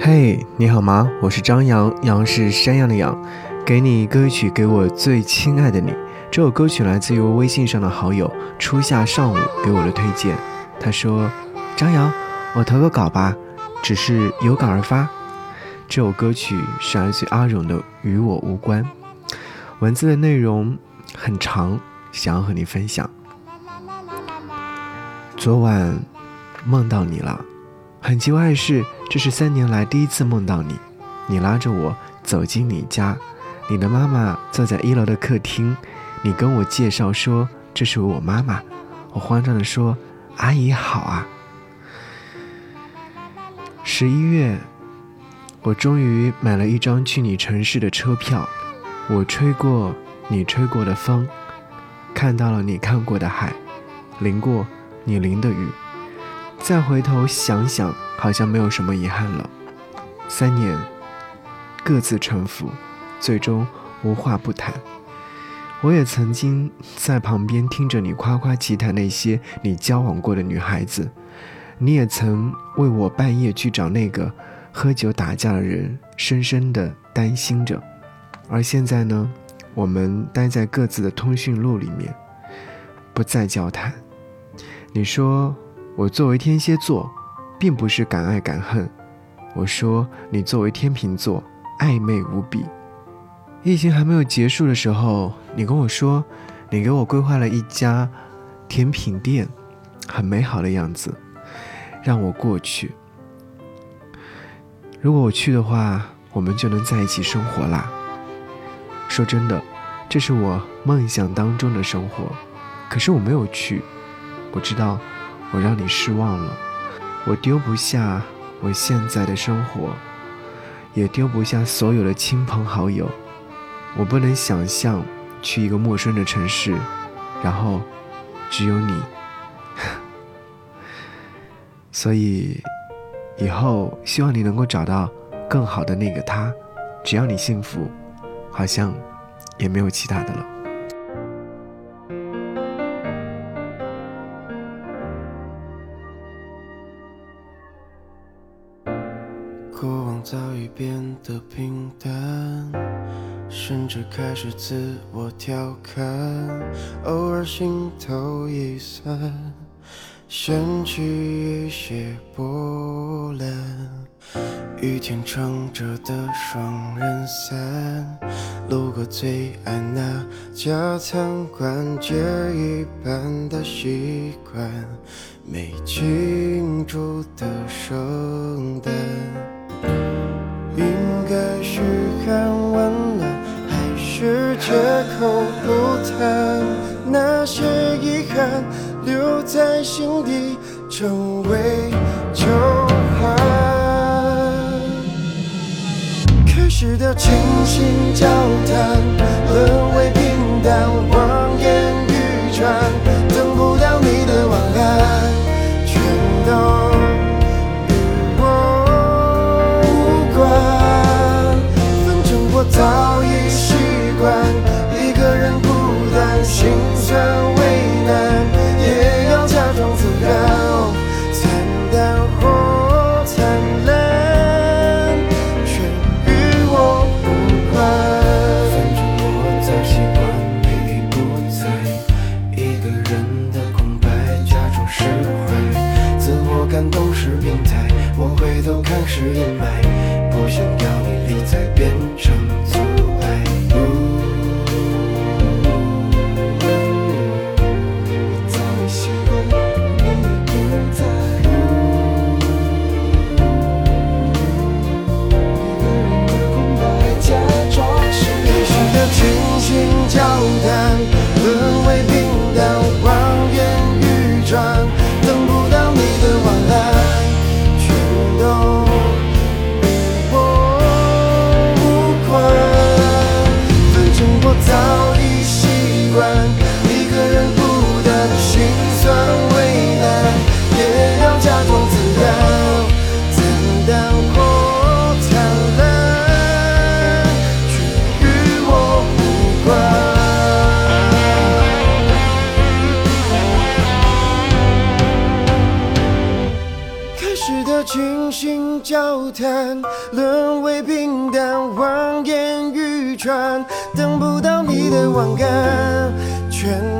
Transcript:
嘿，你好吗？我是张扬，杨是山羊的羊。给你歌曲，给我最亲爱的你。这首歌曲来自于微信上的好友初夏上午给我的推荐。他说，张扬，我投个稿吧，只是有感而发。这首歌曲是来自阿荣的《与我无关》，文字的内容很长，想要和你分享。昨晚梦到你了，很奇怪的是，这是3年来第一次梦到你。你拉着我走进你家，你的妈妈坐在1楼的客厅。你跟我介绍说这是我妈妈，我慌张地说，阿姨好啊。11月，我终于买了一张去你城市的车票。我吹过你吹过的风，看到了你看过的海，淋过你淋的雨。再回头想想，好像没有什么遗憾了。3年，各自沉浮，最终无话不谈。我也曾经在旁边听着你夸夸其谈那些你交往过的女孩子，你也曾为我半夜去找那个喝酒打架的人深深的担心着。而现在呢，我们待在各自的通讯录里面，不再交谈。你说我作为天蝎座，并不是敢爱敢恨。我说你作为天秤座，暧昧无比。疫情还没有结束的时候，你跟我说，你给我规划了一家甜品店，很美好的样子，让我过去。如果我去的话，我们就能在一起生活啦。说真的，这是我梦想当中的生活，可是我没有去。我知道我让你失望了，我丢不下我现在的生活，也丢不下所有的亲朋好友。我不能想象去一个陌生的城市，然后只有你。所以以后希望你能够找到更好的那个他，只要你幸福，好像也没有其他的了。过往早已变得平淡，甚至开始自我调侃，偶尔心头一散，掀起一些波澜。雨天撑着的双人伞，路过最爱那家餐馆，戒一半的习惯，没庆祝的圣诞。应该嘘寒问暖，还是借口不谈？那些遗憾留在心底，成为旧患。开始的倾心交谈，沦为平淡，望眼欲穿，等不到你的晚安，全都早已习惯一个人孤单，心酸为难，也要假装自然，惨淡或灿烂，全与我无关。反正我早习惯陪你不在，一个人的空白，假装释怀，自我感动是病态，我回头看是阴霾，不想要你离在变成阻碍。我早已习惯陪你不在，一个人的空白，假装是你许的倾心交谈，沦为平淡，望眼欲穿，等不到你的晚安，全都与我无关。叹，沦为平淡，望眼欲穿，等不到你的网感全